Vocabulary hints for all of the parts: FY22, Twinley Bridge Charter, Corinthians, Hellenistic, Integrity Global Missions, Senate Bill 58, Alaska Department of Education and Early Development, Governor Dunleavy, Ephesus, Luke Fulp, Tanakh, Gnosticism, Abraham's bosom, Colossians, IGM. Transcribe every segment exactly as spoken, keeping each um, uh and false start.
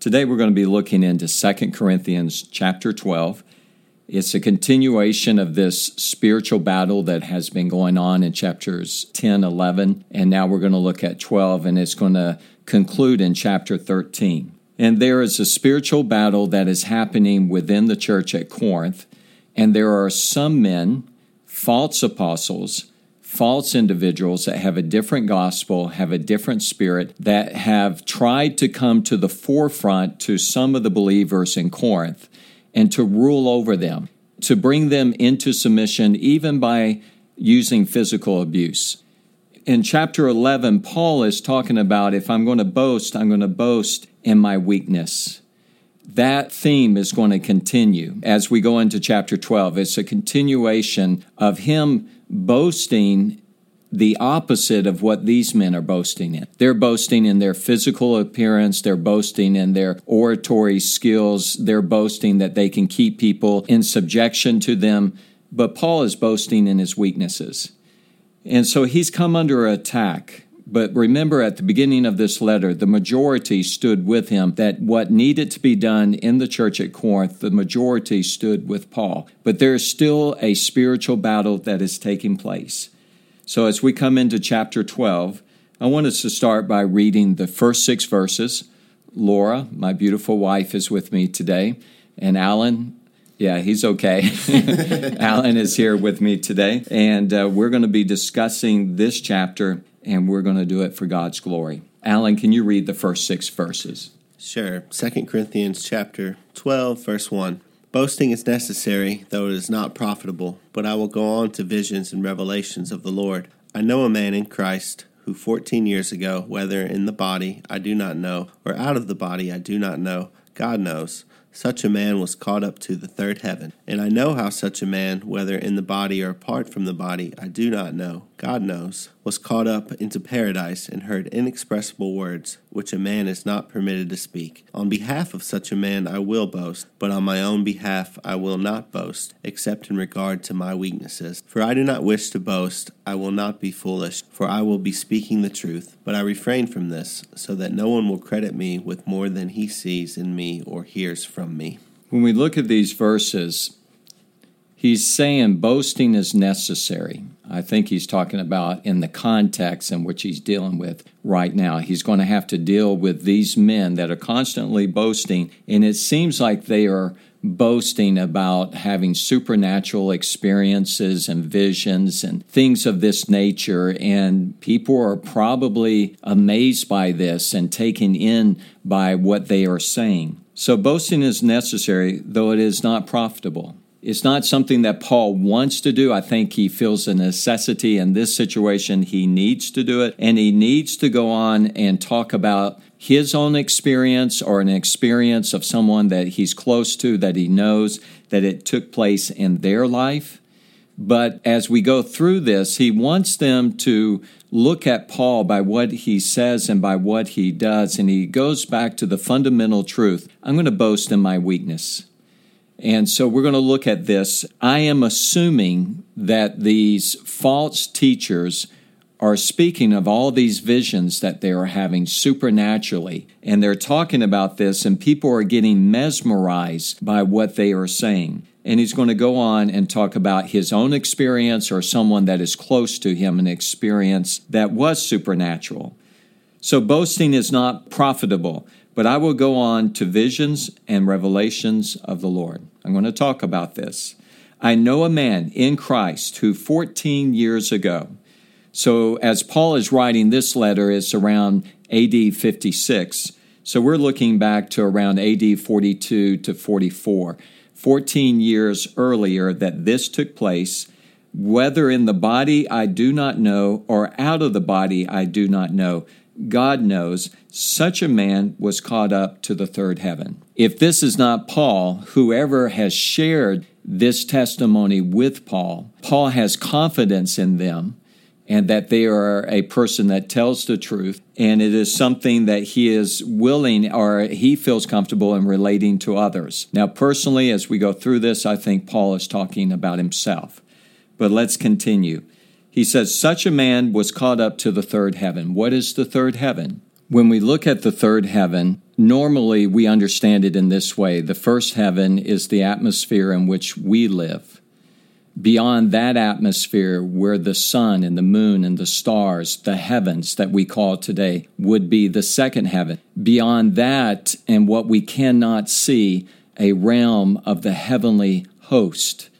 Today we're going to be looking into Second Corinthians chapter twelve. It's a continuation of this spiritual battle that has been going on in chapters ten, eleven, and now we're going to look at twelve, and it's going to conclude in chapter thirteen. And there is a spiritual battle that is happening within the church at Corinth, and there are some men, false apostles, false individuals that have a different gospel, have a different spirit, that have tried to come to the forefront to some of the believers in Corinth and to rule over them, to bring them into submission even by using physical abuse. In chapter eleven, Paul is talking about, if I'm going to boast, I'm going to boast in my weakness. That theme is going to continue as we go into chapter twelve. It's a continuation of him boasting the opposite of what these men are boasting in. They're boasting in their physical appearance. They're boasting in their oratory skills. They're boasting that they can keep people in subjection to them. But Paul is boasting in his weaknesses. And so he's come under attack. But remember, at the beginning of this letter, the majority stood with him, that what needed to be done in the church at Corinth, the majority stood with Paul. But there is still a spiritual battle that is taking place. So as we come into chapter twelve, I want us to start by reading the first six verses. Laura, my beautiful wife, is with me today. And Alan, yeah, he's okay. Alan is here with me today. And uh, we're going to be discussing this chapter, and we're going to do it for God's glory. Alan, can you read the first six verses? Sure. Second Corinthians chapter twelve, verse one. Boasting is necessary, though it is not profitable, but I will go on to visions and revelations of the Lord. I know a man in Christ who fourteen years ago, whether in the body I do not know, or out of the body I do not know, God knows. Such a man was caught up to the third heaven. And I know how such a man, whether in the body or apart from the body, I do not know, God knows, was caught up into paradise and heard inexpressible words, which a man is not permitted to speak. On behalf of such a man I will boast, but on my own behalf I will not boast, except in regard to my weaknesses. For I do not wish to boast, I will not be foolish, for I will be speaking the truth. But I refrain from this, so that no one will credit me with more than he sees in me or hears from me. From me. When we look at these verses, he's saying boasting is necessary. I think he's talking about in the context in which he's dealing with right now. He's going to have to deal with these men that are constantly boasting, and it seems like they are boasting about having supernatural experiences and visions and things of this nature, and people are probably amazed by this and taken in by what they are saying. So boasting is necessary, though it is not profitable. It's not something that Paul wants to do. I think he feels a necessity in this situation. He needs to do it, and he needs to go on and talk about his own experience or an experience of someone that he's close to, that he knows, that it took place in their life. But as we go through this, he wants them to look at Paul by what he says and by what he does, and he goes back to the fundamental truth. I'm going to boast in my weakness. And so we're going to look at this. I am assuming that these false teachers are speaking of all these visions that they are having supernaturally, and they're talking about this, and people are getting mesmerized by what they are saying. And he's going to go on and talk about his own experience or someone that is close to him, an experience that was supernatural. So boasting is not profitable, but I will go on to visions and revelations of the Lord. I'm going to talk about this. I know a man in Christ who fourteen years ago, so as Paul is writing this letter, it's around A D fifty-six. So we're looking back to around A D forty-two to forty-four, fourteen years earlier that this took place, whether in the body I do not know or out of the body I do not know. God knows, such a man was caught up to the third heaven. If this is not Paul, whoever has shared this testimony with Paul, Paul has confidence in them and that they are a person that tells the truth, and it is something that he is willing or he feels comfortable in relating to others. Now, personally, as we go through this, I think Paul is talking about himself. But let's continue. He says, such a man was caught up to the third heaven. What is the third heaven? When we look at the third heaven, normally we understand it in this way. The first heaven is the atmosphere in which we live. Beyond that atmosphere, where the sun and the moon and the stars, the heavens that we call today, would be the second heaven. Beyond that and what we cannot see, a realm of the heavenly host.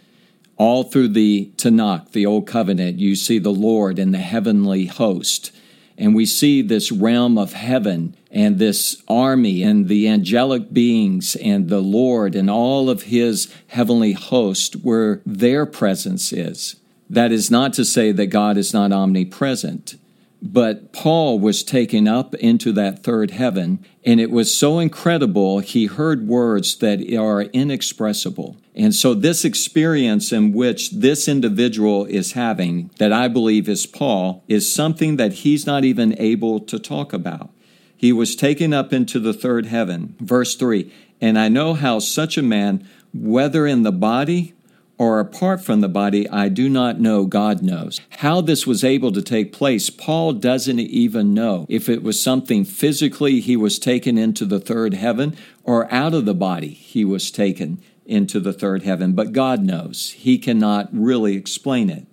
All through the Tanakh, the Old Covenant, you see the Lord and the heavenly host. And we see this realm of heaven and this army and the angelic beings and the Lord and all of his heavenly host where their presence is. That is not to say that God is not omnipresent. But Paul was taken up into that third heaven, and it was so incredible, he heard words that are inexpressible. And so this experience in which this individual is having, that I believe is Paul, is something that he's not even able to talk about. He was taken up into the third heaven. Verse three, and I know how such a man, whether in the body or apart from the body, I do not know, God knows. How this was able to take place, Paul doesn't even know. If it was something physically, he was taken into the third heaven, or out of the body, he was taken into the third heaven. But God knows. He cannot really explain it.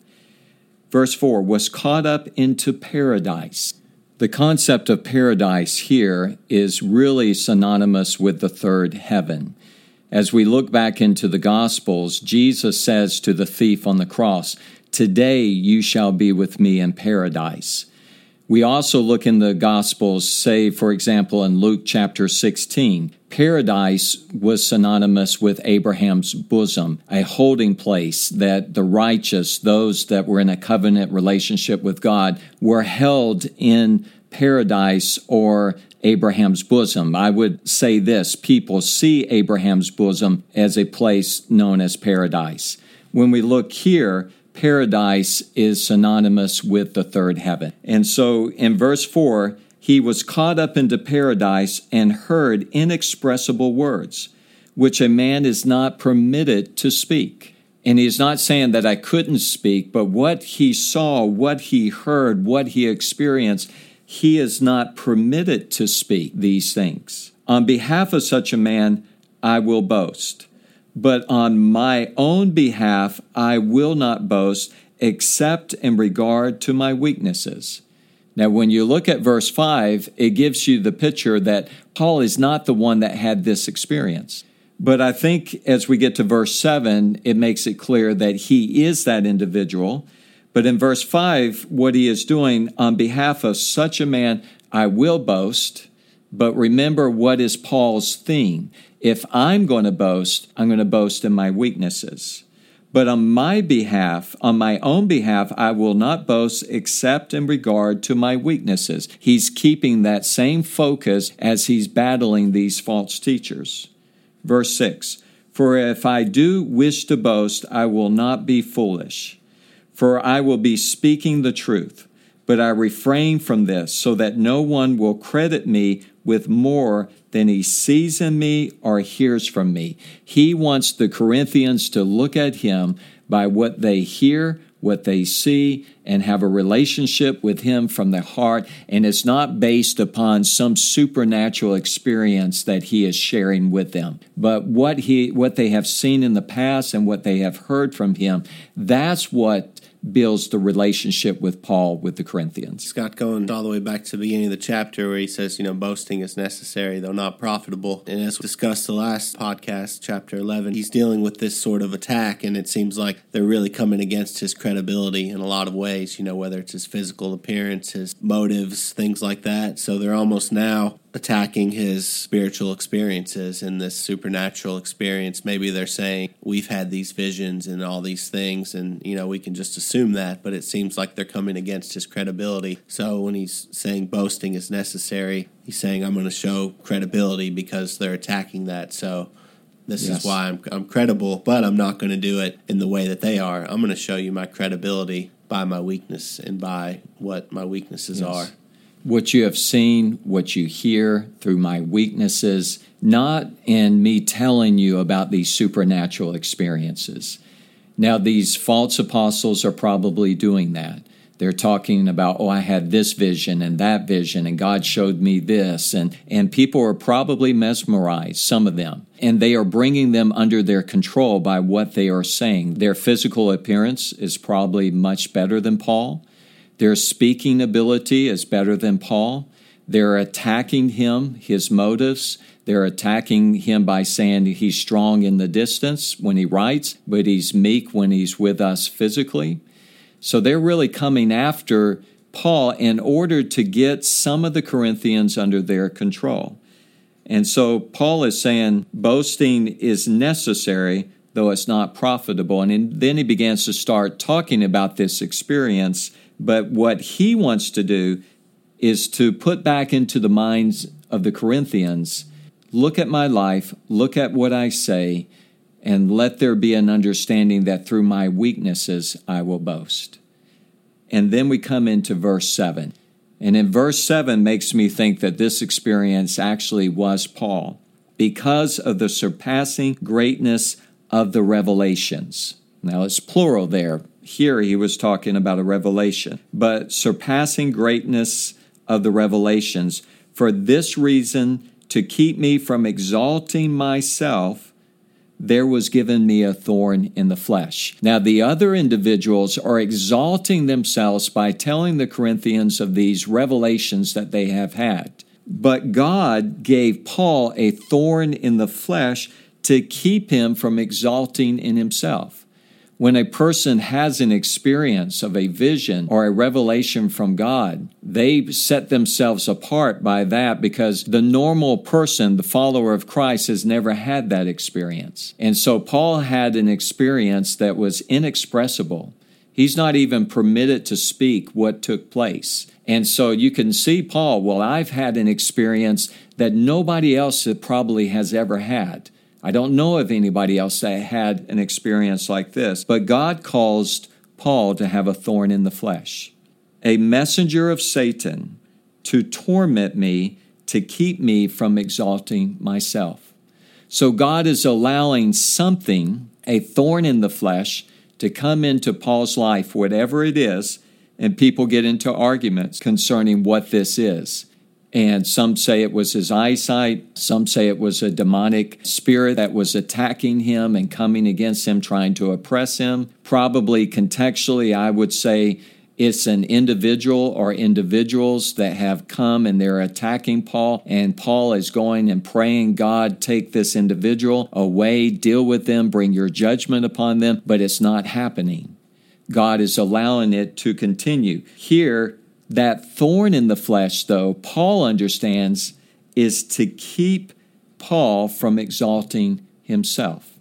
Verse four, was caught up into paradise. The concept of paradise here is really synonymous with the third heaven. As we look back into the Gospels, Jesus says to the thief on the cross, today you shall be with me in paradise. We also look in the Gospels, say, for example, in Luke chapter sixteen, paradise was synonymous with Abraham's bosom, a holding place that the righteous, those that were in a covenant relationship with God, were held in paradise or Abraham's bosom. I would say this, people see Abraham's bosom as a place known as paradise. When we look here, paradise is synonymous with the third heaven. And so in verse four, he was caught up into paradise and heard inexpressible words, which a man is not permitted to speak. And he's not saying that I couldn't speak, but what he saw, what he heard, what he experienced, he is not permitted to speak these things. On behalf of such a man, I will boast. But on my own behalf, I will not boast, except in regard to my weaknesses. Now, when you look at verse five, it gives you the picture that Paul is not the one that had this experience. But I think as we get to verse seven, it makes it clear that he is that individual. But in verse five, what he is doing, on behalf of such a man, I will boast. But remember, what is Paul's theme? If I'm going to boast, I'm going to boast in my weaknesses. But on my behalf, on my own behalf, I will not boast except in regard to my weaknesses. He's keeping that same focus as he's battling these false teachers. Verse six, for if I do wish to boast, I will not be foolish. For I will be speaking the truth, but I refrain from this, so that no one will credit me with more than he sees in me or hears from me. He wants the Corinthians to look at him by what they hear, what they see, and have a relationship with him from their heart, and it's not based upon some supernatural experience that he is sharing with them. But what he, what they have seen in the past and what they have heard from him, that's what builds the relationship with Paul, with the Corinthians. Scott, going all the way back to the beginning of the chapter where he says, you know, boasting is necessary, though not profitable. And as discussed the last podcast, chapter eleven, he's dealing with this sort of attack, and it seems like they're really coming against his credibility in a lot of ways, you know, whether it's his physical appearance, his motives, things like that. So they're almost now attacking his spiritual experiences and this supernatural experience. Maybe they're saying, we've had these visions and all these things, and, you know, we can just assume that, but it seems like they're coming against his credibility. So when he's saying boasting is necessary, he's saying, I'm going to show credibility because they're attacking that. So this yes. is why I'm, I'm credible, but I'm not going to do it in the way that they are. I'm going to show you my credibility by my weakness and by what my weaknesses yes. are. What you have seen, what you hear through my weaknesses, not in me telling you about these supernatural experiences. Now, these false apostles are probably doing that. They're talking about, oh, I had this vision and that vision, and God showed me this. And, and people are probably mesmerized, some of them. And they are bringing them under their control by what they are saying. Their physical appearance is probably much better than Paul. Their speaking ability is better than Paul. They're attacking him, his motives. They're attacking him by saying he's strong in the distance when he writes, but he's meek when he's with us physically. So they're really coming after Paul in order to get some of the Corinthians under their control. And so Paul is saying boasting is necessary, though it's not profitable. And then he begins to start talking about this experience. But what he wants to do is to put back into the minds of the Corinthians, look at my life, look at what I say, and let there be an understanding that through my weaknesses I will boast. And then we come into verse seven. And in verse seven makes me think that this experience actually was Paul, because of the surpassing greatness of the revelations. Now it's plural there. Here he was talking about a revelation, but surpassing greatness of the revelations, for this reason, to keep me from exalting myself, there was given me a thorn in the flesh. Now, the other individuals are exalting themselves by telling the Corinthians of these revelations that they have had. But God gave Paul a thorn in the flesh to keep him from exalting in himself. When a person has an experience of a vision or a revelation from God, they set themselves apart by that, because the normal person, the follower of Christ, has never had that experience. And so Paul had an experience that was inexpressible. He's not even permitted to speak what took place. And so you can see Paul, well, I've had an experience that nobody else probably has ever had. I don't know of anybody else that had an experience like this, but God caused Paul to have a thorn in the flesh, a messenger of Satan to torment me, to keep me from exalting myself. So God is allowing something, a thorn in the flesh, to come into Paul's life, whatever it is, and people get into arguments concerning what this is. And some say it was his eyesight. Some say it was a demonic spirit that was attacking him and coming against him, trying to oppress him. Probably contextually, I would say it's an individual or individuals that have come and they're attacking Paul. And Paul is going and praying, God, take this individual away, deal with them, bring your judgment upon them. But it's not happening. God is allowing it to continue. Here, that thorn in the flesh, though, Paul understands, is to keep Paul from exalting himself.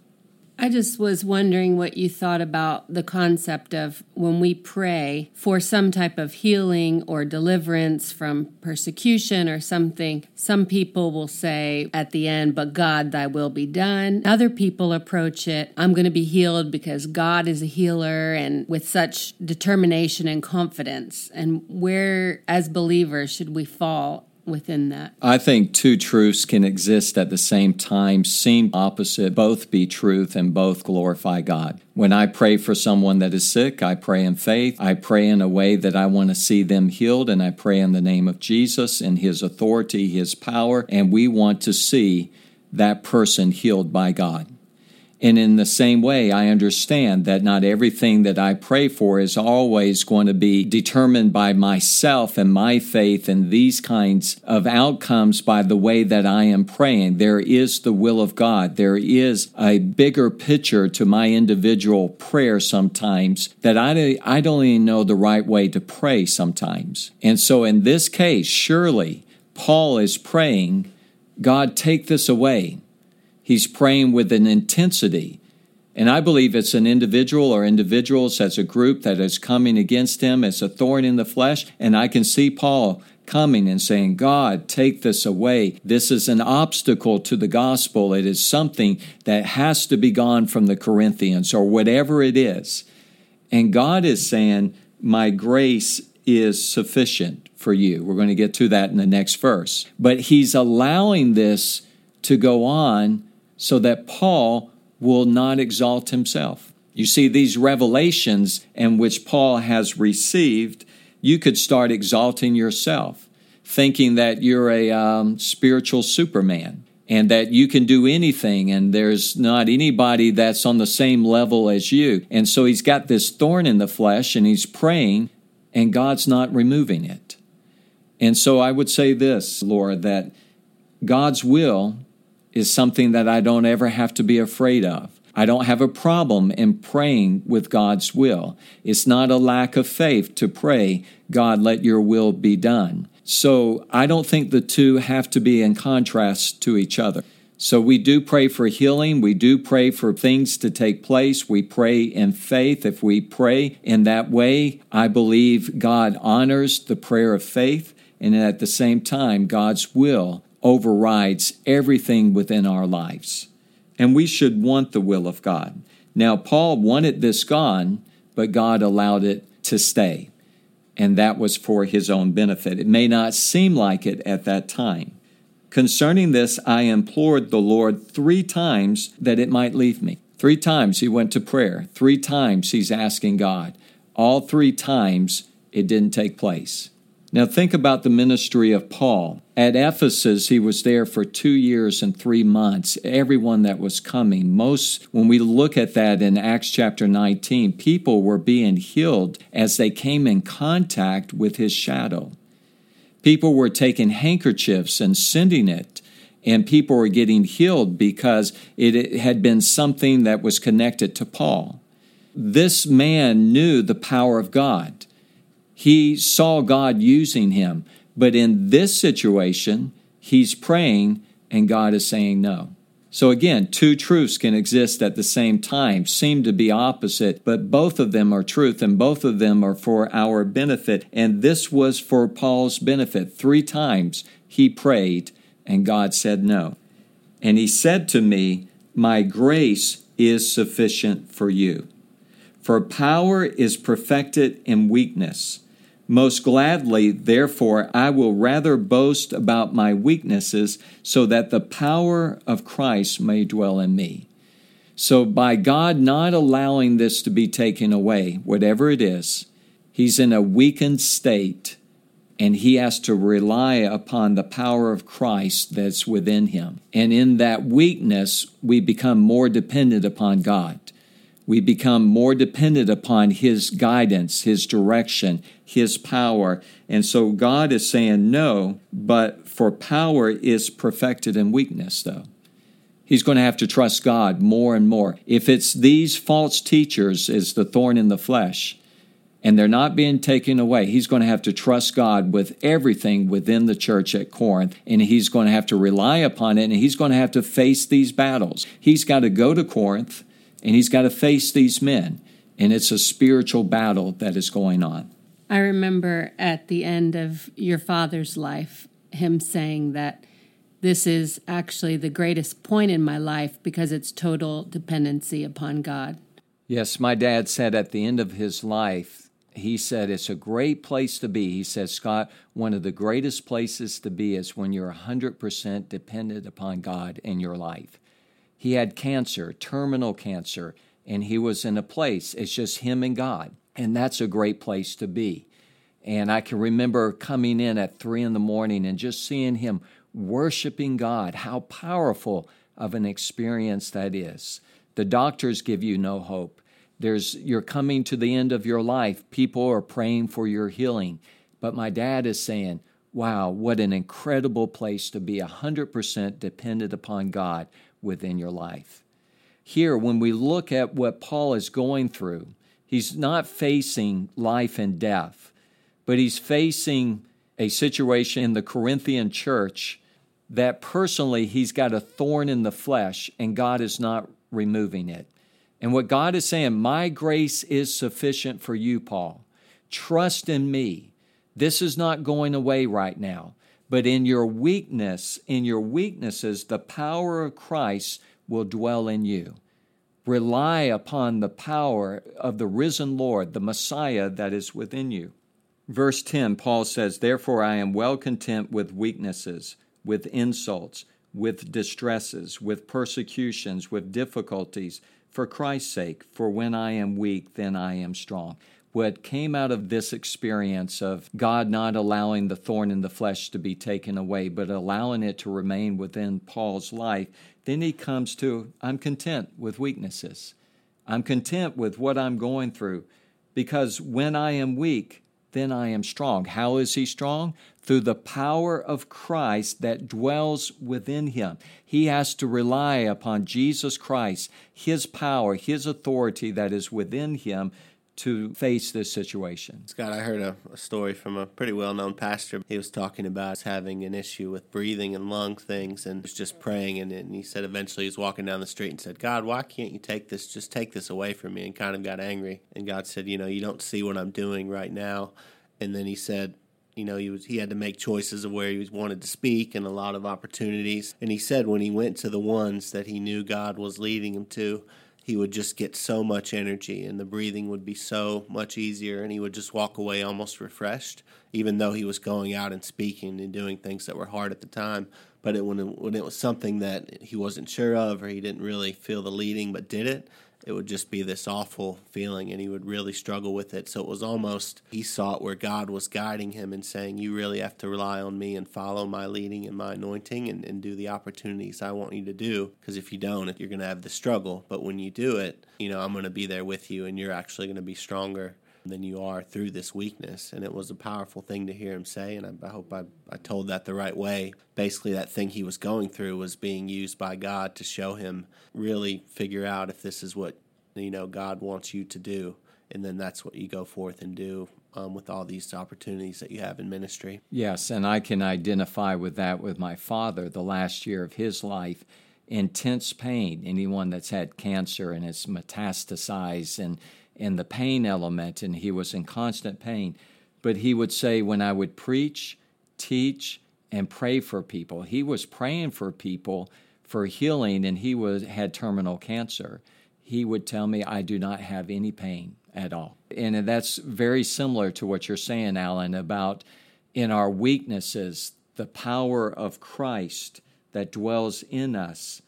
I just was wondering what you thought about the concept of when we pray for some type of healing or deliverance from persecution or something, some people will say at the end, but God, thy will be done. Other people approach it, I'm going to be healed because God is a healer, and with such determination and confidence. And where, as believers, should we fall within that? I think two truths can exist at the same time, seem opposite, both be truth, and both glorify God. When I pray for someone that is sick, I pray in faith. I pray in a way that I want to see them healed, and I pray in the name of Jesus and His authority, His power, and we want to see that person healed by God. And in the same way, I understand that not everything that I pray for is always going to be determined by myself and my faith and these kinds of outcomes by the way that I am praying. There is the will of God. There is a bigger picture to my individual prayer sometimes that I, I don't even know the right way to pray sometimes. And so in this case, surely Paul is praying, God, take this away. He's praying with an intensity. And I believe it's an individual or individuals as a group that is coming against him as a thorn in the flesh. And I can see Paul coming and saying, God, take this away. This is an obstacle to the gospel. It is something that has to be gone from the Corinthians or whatever it is. And God is saying, my grace is sufficient for you. We're going to get to that in the next verse. But he's allowing this to go on so that Paul will not exalt himself. You see, these revelations in which Paul has received, you could start exalting yourself, thinking that you're a um, spiritual Superman and that you can do anything and there's not anybody that's on the same level as you. And so he's got this thorn in the flesh and he's praying and God's not removing it. And so I would say this, Laura, that God's will is something that I don't ever have to be afraid of. I don't have a problem in praying with God's will. It's not a lack of faith to pray, God, let your will be done. So I don't think the two have to be in contrast to each other. So we do pray for healing. We do pray for things to take place. We pray in faith. If we pray in that way, I believe God honors the prayer of faith. And at the same time, God's will overrides everything within our lives. And we should want the will of God. Now, Paul wanted this gone, but God allowed it to stay. And that was for his own benefit. It may not seem like it at that time. Concerning this, I implored the Lord three times that it might leave me. Three times he went to prayer. Three times he's asking God. All three times it didn't take place. Now think about the ministry of Paul. At Ephesus, he was there for two years and three months. Everyone that was coming, most, when we look at that in Acts chapter nineteen, people were being healed as they came in contact with his shadow. People were taking handkerchiefs and sending it, and people were getting healed because it had been something that was connected to Paul. This man knew the power of God. He saw God using him. But in this situation, he's praying and God is saying no. So again, two truths can exist at the same time, seem to be opposite, but both of them are truth and both of them are for our benefit. And this was for Paul's benefit. Three times he prayed and God said no. And he said to me, my grace is sufficient for you. For power is perfected in weakness. Most gladly, therefore, I will rather boast about my weaknesses so that the power of Christ may dwell in me. So by God not allowing this to be taken away, whatever it is, he's in a weakened state and he has to rely upon the power of Christ that's within him. And in that weakness, we become more dependent upon God. We become more dependent upon his guidance, his direction, his power. And so God is saying no, but for power is perfected in weakness, though. He's going to have to trust God more and more. If it's these false teachers is the thorn in the flesh, and they're not being taken away, he's going to have to trust God with everything within the church at Corinth, and he's going to have to rely upon it, and he's going to have to face these battles. He's got to go to Corinth, and he's got to face these men. And it's a spiritual battle that is going on. I remember at the end of your father's life, him saying that this is actually the greatest point in my life because it's total dependency upon God. Yes, my dad said at the end of his life, he said, it's a great place to be. He says, Scott, one of the greatest places to be is when you're one hundred percent dependent upon God in your life. He had cancer, terminal cancer, and he was in a place. It's just him and God, and that's a great place to be. And I can remember coming in at three in the morning and just seeing him worshiping God, how powerful of an experience that is. The doctors give you no hope. There's you're coming to the end of your life. People are praying for your healing. But my dad is saying, wow, what an incredible place to be, one hundred percent dependent upon God within your life. Here, when we look at what Paul is going through, he's not facing life and death, but he's facing a situation in the Corinthian church that personally he's got a thorn in the flesh and God is not removing it. And what God is saying, my grace is sufficient for you, Paul. Trust in me. This is not going away right now. But in your weakness, in your weaknesses, the power of Christ will dwell in you. Rely upon the power of the risen Lord, the Messiah that is within you. Verse ten, Paul says, therefore I am well content with weaknesses, with insults, with distresses, with persecutions, with difficulties, for Christ's sake, for when I am weak, then I am strong. What came out of this experience of God not allowing the thorn in the flesh to be taken away, but allowing it to remain within Paul's life, then he comes to, I'm content with weaknesses. I'm content with what I'm going through, because when I am weak, then I am strong. How is he strong? Through the power of Christ that dwells within him. He has to rely upon Jesus Christ, his power, his authority that is within him, to face this situation. Scott, I heard a, a story from a pretty well-known pastor. He was talking about having an issue with breathing and lung things and was just praying, and, and he said eventually he was walking down the street and said, God, why can't you take this, just take this away from me, and kind of got angry. And God said, you know, you don't see what I'm doing right now. And then he said, you know, he, was, he had to make choices of where he wanted to speak and a lot of opportunities. And he said when he went to the ones that he knew God was leading him to, he would just get so much energy, and the breathing would be so much easier, and he would just walk away almost refreshed, even though he was going out and speaking and doing things that were hard at the time. But it, when, it, when it was something that he wasn't sure of, or he didn't really feel the leading but did it, it would just be this awful feeling, and he would really struggle with it. So it was almost, he saw it where God was guiding him and saying, you really have to rely on me and follow my leading and my anointing and, and do the opportunities I want you to do, because if you don't, you're going to have the struggle. But when you do it, you know, I'm going to be there with you, and you're actually going to be stronger than you are through this weakness. And it was a powerful thing to hear him say, and I, I hope I, I told that the right way. Basically, that thing he was going through was being used by God to show him, really figure out if this is what, you know, God wants you to do, and then that's what you go forth and do um, with all these opportunities that you have in ministry. Yes, and I can identify with that with my father the last year of his life. Intense pain, anyone that's had cancer and it's metastasized and in the pain element, and he was in constant pain. But he would say, when I would preach, teach, and pray for people, he was praying for people for healing, and he was, had terminal cancer. He would tell me, I do not have any pain at all. And that's very similar to what you're saying, Alan, about in our weaknesses, the power of Christ that dwells in us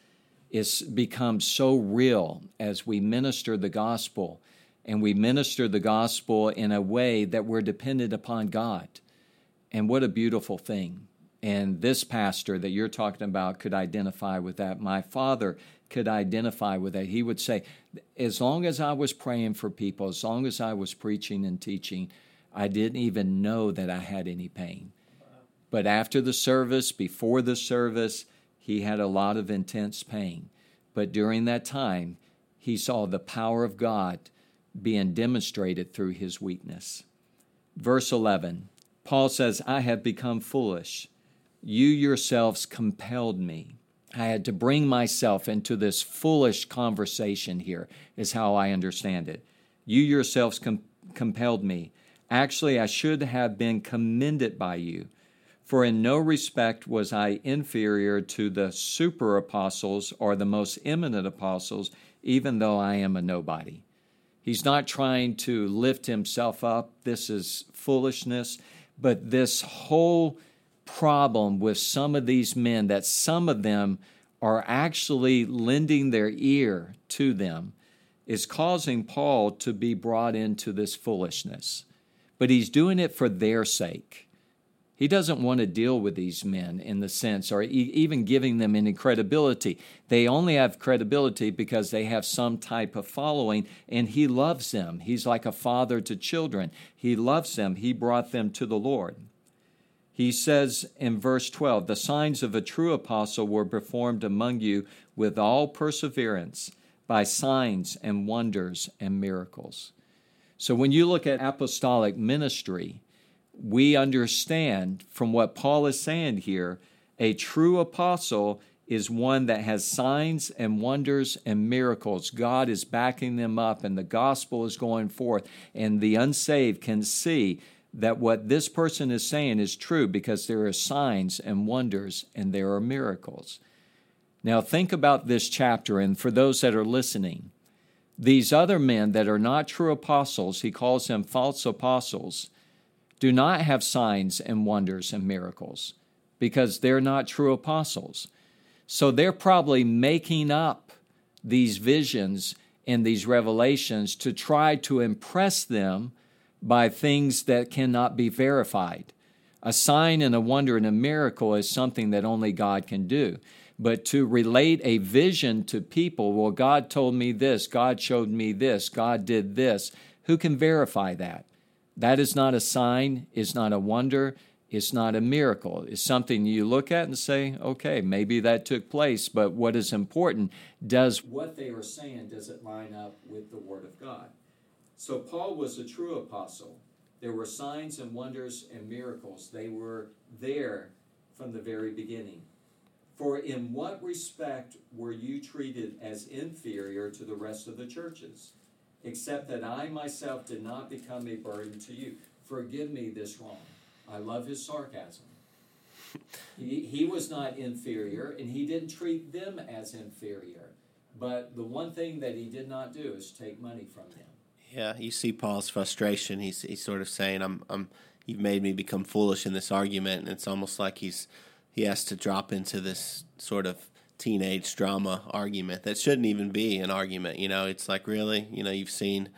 is becomes so real as we minister the gospel. And we minister the gospel in a way that we're dependent upon God. And what a beautiful thing. And this pastor that you're talking about could identify with that. My father could identify with that. He would say, as long as I was praying for people, as long as I was preaching and teaching, I didn't even know that I had any pain. But after the service, before the service, he had a lot of intense pain. But during that time, he saw the power of God being demonstrated through his weakness. Verse eleven, Paul says, I have become foolish. You yourselves compelled me. I had to bring myself into this foolish conversation here, is how I understand it. You yourselves com- compelled me. Actually, I should have been commended by you, for in no respect was I inferior to the super apostles or the most eminent apostles, even though I am a nobody. He's not trying to lift himself up. This is foolishness. But this whole problem with some of these men, that some of them are actually lending their ear to them, is causing Paul to be brought into this foolishness. But he's doing it for their sake. He doesn't want to deal with these men in the sense, or even giving them any credibility. They only have credibility because they have some type of following, and he loves them. He's like a father to children. He loves them. He brought them to the Lord. He says in verse twelve, the signs of a true apostle were performed among you with all perseverance by signs and wonders and miracles. So when you look at apostolic ministry, we understand from what Paul is saying here, a true apostle is one that has signs and wonders and miracles. God is backing them up, and the gospel is going forth, and the unsaved can see that what this person is saying is true because there are signs and wonders and there are miracles. Now think about this chapter, and for those that are listening, these other men that are not true apostles, he calls them false apostles, do not have signs and wonders and miracles because they're not true apostles. So they're probably making up these visions and these revelations to try to impress them by things that cannot be verified. A sign and a wonder and a miracle is something that only God can do. But to relate a vision to people, well, God told me this, God showed me this, God did this, who can verify that? That is not a sign, it's not a wonder, it's not a miracle. It's something you look at and say, okay, maybe that took place, but what is important, does what they are saying, does it line up with the Word of God? So Paul was a true apostle. There were signs and wonders and miracles. They were there from the very beginning. For in what respect were you treated as inferior to the rest of the churches, except that I myself did not become a burden to you? Forgive me this wrong. I love his sarcasm. He, he was not inferior, and he didn't treat them as inferior. But the one thing that he did not do is take money from them. Yeah, you see Paul's frustration. He's he's sort of saying, "I'm I'm you've made me become foolish in this argument," and it's almost like he's he has to drop into this sort of teenage drama argument that shouldn't even be an argument. You know, it's like, really, you know, you've seen,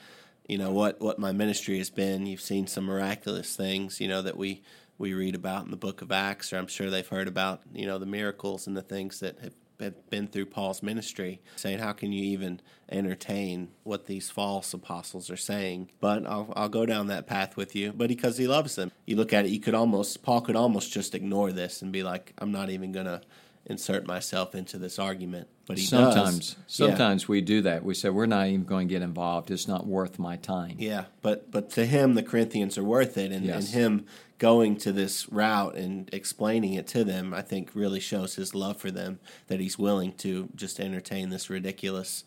you know, what, what my ministry has been. You've seen some miraculous things, you know, that we, we read about in the book of Acts, or I'm sure they've heard about, you know, the miracles and the things that have, have been through Paul's ministry, saying, how can you even entertain what these false apostles are saying? But I'll, I'll go down that path with you, but because he loves them. You look at it, you could almost, Paul could almost just ignore this and be like, I'm not even going to insert myself into this argument. But he sometimes, does. Sometimes yeah. We do that. We say, we're not even going to get involved. It's not worth my time. Yeah, but but to him, the Corinthians are worth it. And, yes. and him going to this route and explaining it to them, I think, really shows his love for them, that he's willing to just entertain this ridiculous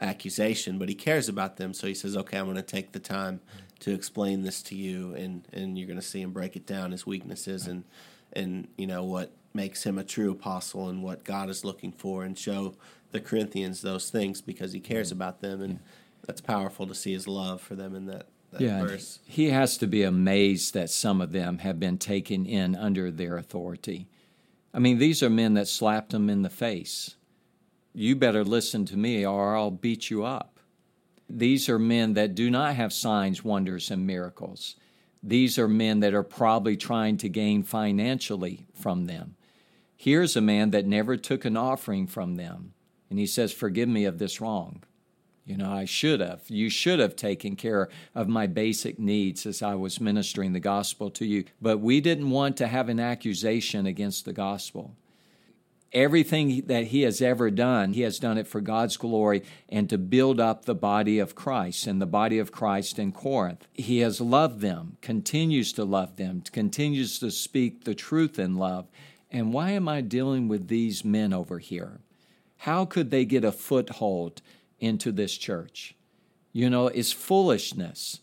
accusation. But he cares about them, so he says, okay, I'm going to take the time to explain this to you, and, and you're going to see him break it down, his weaknesses, and and you know what makes him a true apostle and what God is looking for, and show the Corinthians those things because he cares about them. And yeah. That's powerful to see his love for them in that, that yeah, verse. He has to be amazed that some of them have been taken in under their authority. I mean, these are men that slapped him in the face. You better listen to me or I'll beat you up. These are men that do not have signs, wonders, and miracles. These are men that are probably trying to gain financially from them. Here's a man that never took an offering from them, and he says, forgive me of this wrong. You know, I should have. You should have taken care of my basic needs as I was ministering the gospel to you. But we didn't want to have an accusation against the gospel. Everything that he has ever done, he has done it for God's glory and to build up the body of Christ and the body of Christ in Corinth. He has loved them, continues to love them, continues to speak the truth in love. And why am I dealing with these men over here? How could they get a foothold into this church? You know, it's foolishness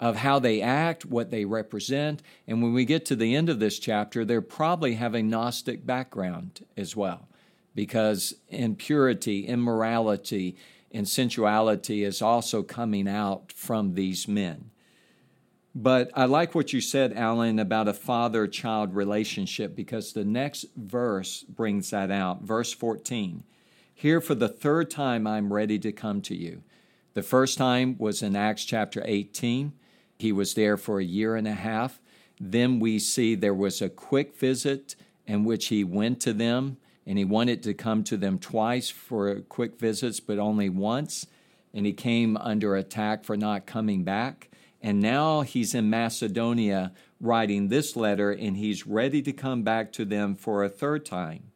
of how they act, what they represent. And when we get to the end of this chapter, they're probably having Gnostic background as well, because impurity, immorality, and sensuality is also coming out from these men. But I like what you said, Alan, about a father-child relationship, because the next verse brings that out. Verse fourteen, here for the third time I'm ready to come to you. The first time was in Acts chapter eighteen. He was there for a year and a half. Then we see there was a quick visit in which he went to them, and he wanted to come to them twice for quick visits, but only once. And he came under attack for not coming back. And now he's in Macedonia writing this letter, and he's ready to come back to them for a third time.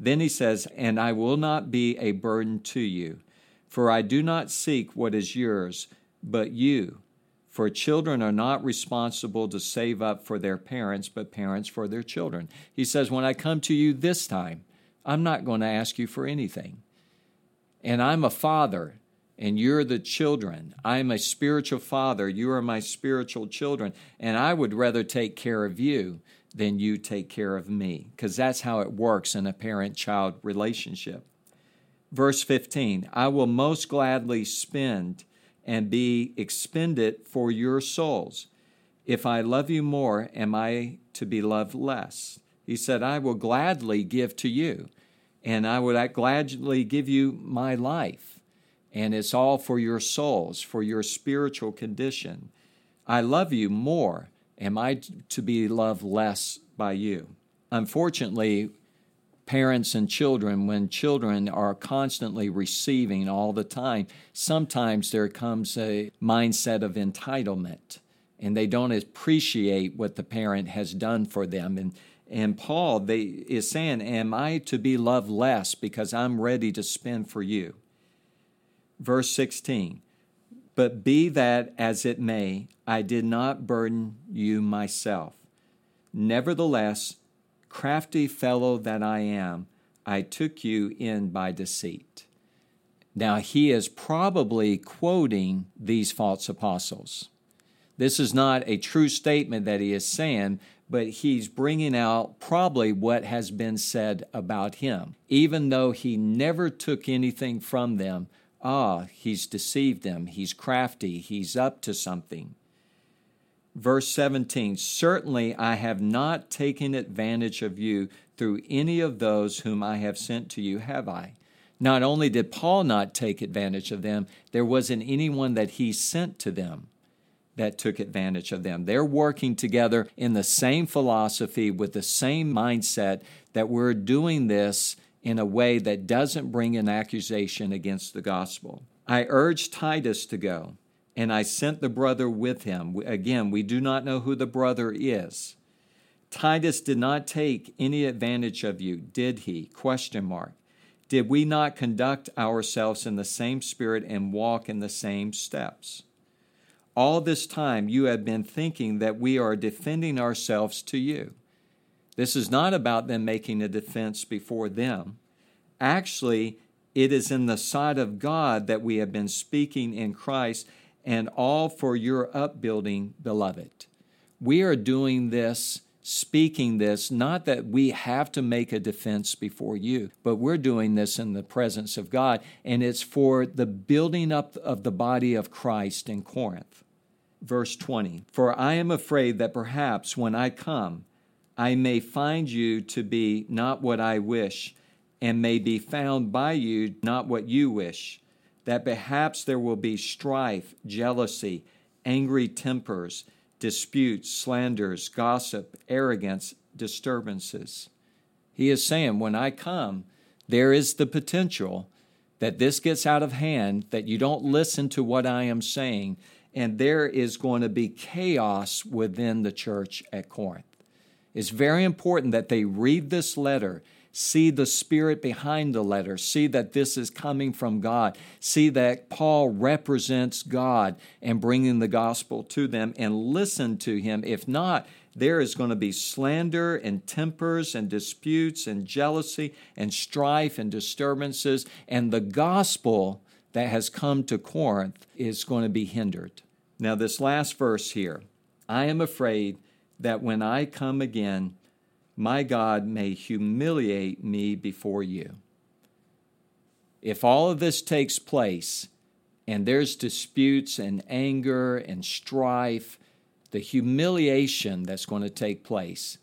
Then he says, and I will not be a burden to you, for I do not seek what is yours, but you, For children are not responsible to save up for their parents, but parents for their children. He says, when I come to you this time, I'm not going to ask you for anything. And I'm a father, and you're the children. I'm a spiritual father. You are my spiritual children. And I would rather take care of you than you take care of me, because that's how it works in a parent-child relationship. Verse fifteen, I will most gladly spend and be expended for your souls. If I love you more, am I to be loved less? He said, I will gladly give to you, and I would gladly give you my life, and it's all for your souls, for your spiritual condition. I love you more. Am I to be loved less by you? Unfortunately, parents and children, when children are constantly receiving all the time, sometimes there comes a mindset of entitlement, and they don't appreciate what the parent has done for them. And and Paul they, is saying, am I to be loved less because I'm ready to spend for you? Verse sixteen, but be that as it may, I did not burden you myself. Nevertheless, crafty fellow that I am, I took you in by deceit. Now, he is probably quoting these false apostles. This is not a true statement that he is saying, but he's bringing out probably what has been said about him. Even though he never took anything from them, ah, he's deceived them, he's crafty, he's up to something. Verse seventeen, certainly I have not taken advantage of you through any of those whom I have sent to you, have I? Not only did Paul not take advantage of them, there wasn't anyone that he sent to them that took advantage of them. They're working together in the same philosophy with the same mindset that we're doing this in a way that doesn't bring an accusation against the gospel. I urged Titus to go. And I sent the brother with him. Again, we do not know who the brother is. Titus did not take any advantage of you, did he? Question mark. Did we not conduct ourselves in the same spirit and walk in the same steps? All this time you have been thinking that we are defending ourselves to you. This is not about them making a defense before them. Actually, it is in the sight of God that we have been speaking in Christ, and all for your upbuilding, beloved. We are doing this, speaking this, not that we have to make a defense before you, but we're doing this in the presence of God, and it's for the building up of the body of Christ in Corinth. Verse twenty, for I am afraid that perhaps when I come, I may find you to be not what I wish, and may be found by you not what you wish, that perhaps there will be strife, jealousy, angry tempers, disputes, slanders, gossip, arrogance, disturbances. He is saying, when I come, there is the potential that this gets out of hand, that you don't listen to what I am saying, and there is going to be chaos within the church at Corinth. It's very important that they read this letter, see the spirit behind the letter. See that this is coming from God. See that Paul represents God and bringing the gospel to them, and listen to him. If not, there is going to be slander and tempers and disputes and jealousy and strife and disturbances, and the gospel that has come to Corinth is going to be hindered. Now, this last verse here, I am afraid that when I come again, my God may humiliate me before you. If all of this takes place and there's disputes and anger and strife, the humiliation that's going to take place,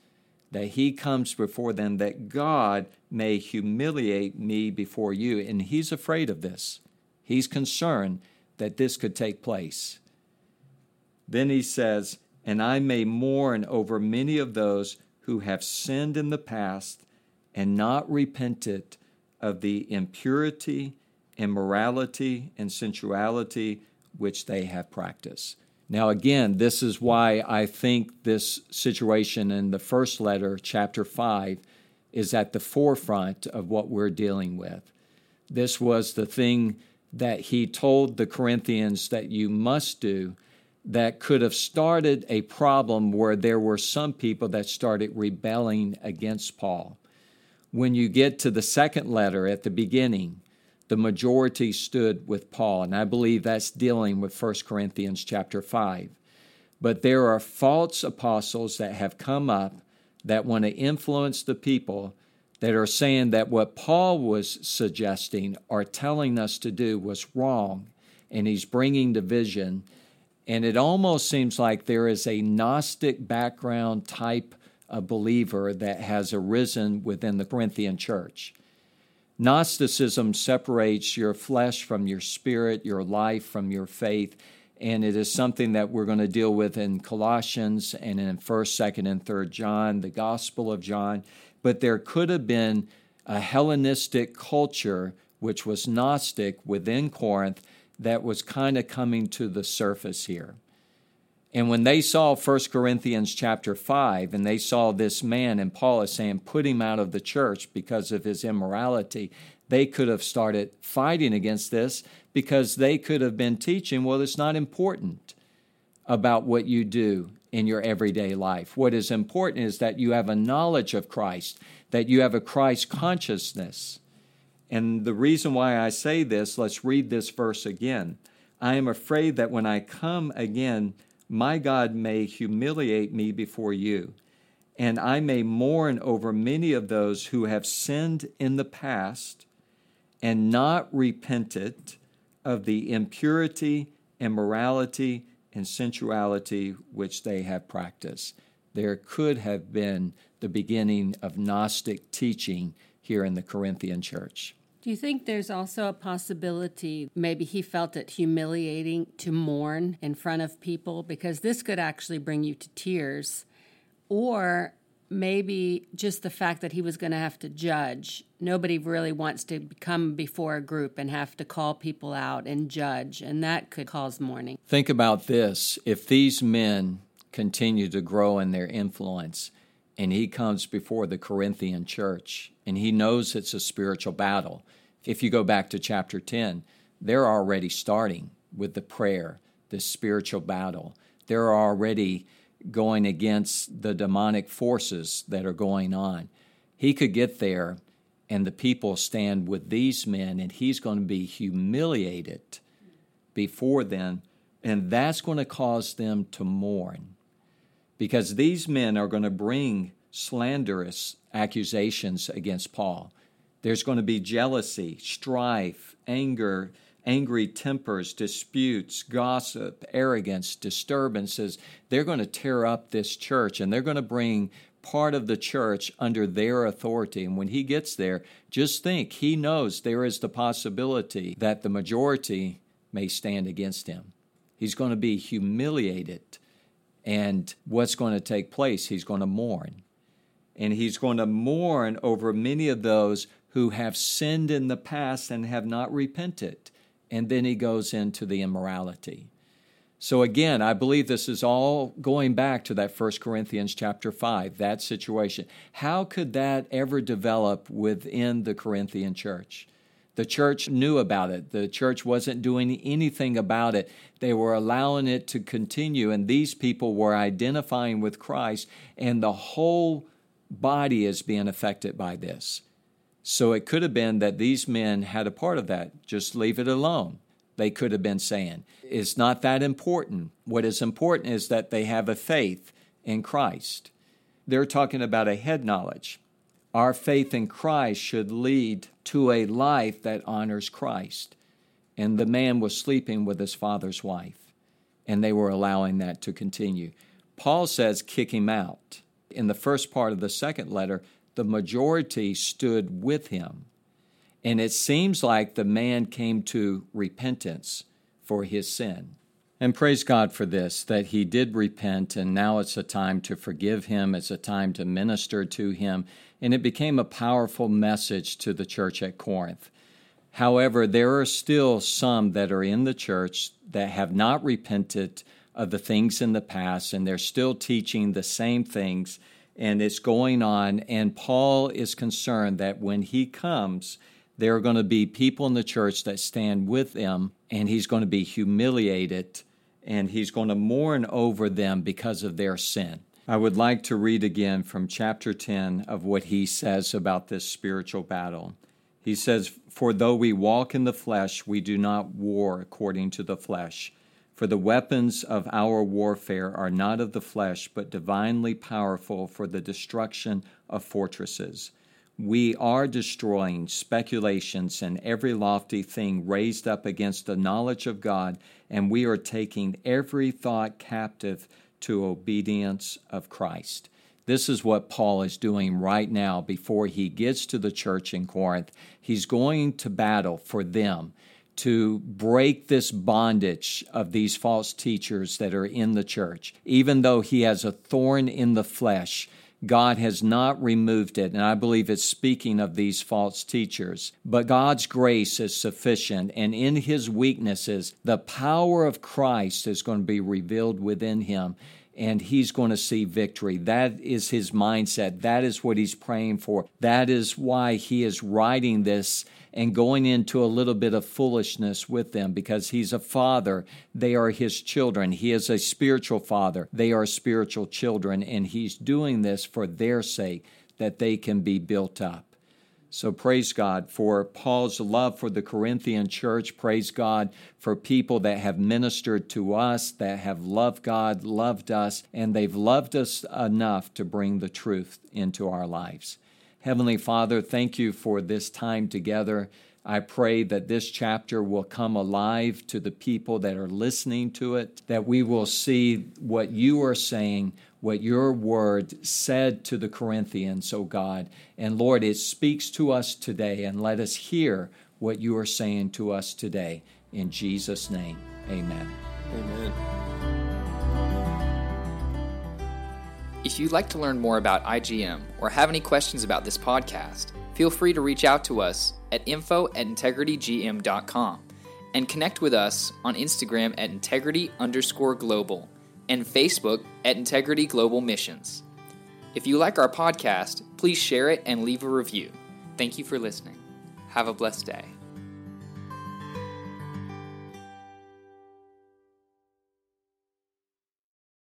that he comes before them, that God may humiliate me before you. And he's afraid of this. He's concerned that this could take place. Then he says, and I may mourn over many of those who have sinned in the past and not repented of the impurity, immorality, and sensuality which they have practiced. Now again, this is why I think this situation in the first letter, chapter five, is at the forefront of what we're dealing with. This was the thing that he told the Corinthians that you must do, that could have started a problem where there were some people that started rebelling against Paul. When you get to the second letter at the beginning, the majority stood with Paul, and I believe that's dealing with First Corinthians chapter five. But there are false apostles that have come up that want to influence the people that are saying that what Paul was suggesting or telling us to do was wrong, and he's bringing division. And it almost seems like there is a Gnostic background type of believer that has arisen within the Corinthian church. Gnosticism separates your flesh from your spirit, your life from your faith, and it is something that we're going to deal with in Colossians and in First, Second, and Third John, the Gospel of John. But there could have been a Hellenistic culture, which was Gnostic within Corinth, that was kind of coming to the surface here. And when they saw First Corinthians chapter five, and they saw this man, and Paul is saying, put him out of the church because of his immorality, they could have started fighting against this because they could have been teaching, well, it's not important about what you do in your everyday life. What is important is that you have a knowledge of Christ, that you have a Christ consciousness. And the reason why I say this, let's read this verse again. I am afraid that when I come again, my God may humiliate me before you, and I may mourn over many of those who have sinned in the past and not repented of the impurity, immorality, and sensuality which they have practiced. There could have been the beginning of Gnostic teaching here in the Corinthian church. Do you think there's also a possibility maybe he felt it humiliating to mourn in front of people? Because this could actually bring you to tears. Or maybe just the fact that he was going to have to judge. Nobody really wants to come before a group and have to call people out and judge, and that could cause mourning. Think about this. If these men continue to grow in their influence, and he comes before the Corinthian church, and he knows it's a spiritual battle. If you go back to chapter ten, they're already starting with the prayer, the spiritual battle. They're already going against the demonic forces that are going on. He could get there, and the people stand with these men, and he's going to be humiliated before them, and that's going to cause them to mourn. Because these men are going to bring slanderous accusations against Paul. There's going to be jealousy, strife, anger, angry tempers, disputes, gossip, arrogance, disturbances. They're going to tear up this church, and they're going to bring part of the church under their authority. And when he gets there, just think, he knows there is the possibility that the majority may stand against him. He's going to be humiliated. And what's going to take place? He's going to mourn. And he's going to mourn over many of those who have sinned in the past and have not repented. And then he goes into the immorality. So again, I believe this is all going back to that First Corinthians chapter five, that situation. How could that ever develop within the Corinthian church? The church knew about it. The church wasn't doing anything about it. They were allowing it to continue, and these people were identifying with Christ, and the whole body is being affected by this. So it could have been that these men had a part of that. Just leave it alone, they could have been saying. It's not that important. What is important is that they have a faith in Christ. They're talking about a head knowledge. Our faith in Christ should lead to a life that honors Christ. And the man was sleeping with his father's wife, and they were allowing that to continue. Paul says, kick him out. In the first part of the second letter, the majority stood with him. And it seems like the man came to repentance for his sin. And praise God for this, that he did repent, and now it's a time to forgive him, it's a time to minister to him, and it became a powerful message to the church at Corinth. However, there are still some that are in the church that have not repented of the things in the past, and they're still teaching the same things, and it's going on, and Paul is concerned that when he comes, there are going to be people in the church that stand with him, and he's going to be humiliated and he's going to mourn over them because of their sin. I would like to read again from chapter ten of what he says about this spiritual battle. He says, "For though we walk in the flesh, we do not war according to the flesh. For the weapons of our warfare are not of the flesh, but divinely powerful for the destruction of fortresses. We are destroying speculations and every lofty thing raised up against the knowledge of God, and we are taking every thought captive to obedience of Christ." This is what Paul is doing right now before he gets to the church in Corinth. He's going to battle for them to break this bondage of these false teachers that are in the church. Even though he has a thorn in the flesh, God has not removed it, and I believe it's speaking of these false teachers. But God's grace is sufficient, and in his weaknesses, the power of Christ is going to be revealed within him, and he's going to see victory. That is his mindset. That is what he's praying for. That is why he is writing this and going into a little bit of foolishness with them, because he's a father. They are his children. He is a spiritual father. They are spiritual children, and he's doing this for their sake, that they can be built up. So praise God for Paul's love for the Corinthian church. Praise God for people that have ministered to us, that have loved God, loved us, and they've loved us enough to bring the truth into our lives. Heavenly Father, thank you for this time together. I pray that this chapter will come alive to the people that are listening to it, that we will see what you are saying, what your word said to the Corinthians, O God. And Lord, it speaks to us today, and let us hear what you are saying to us today. In Jesus' name, amen. Amen. If you'd like to learn more about I G M or have any questions about this podcast, feel free to reach out to us at info at integritygm dot com and connect with us on Instagram at integrity underscore global and Facebook at Integrity Global Missions. If you like our podcast, please share it and leave a review. Thank you for listening. Have a blessed day.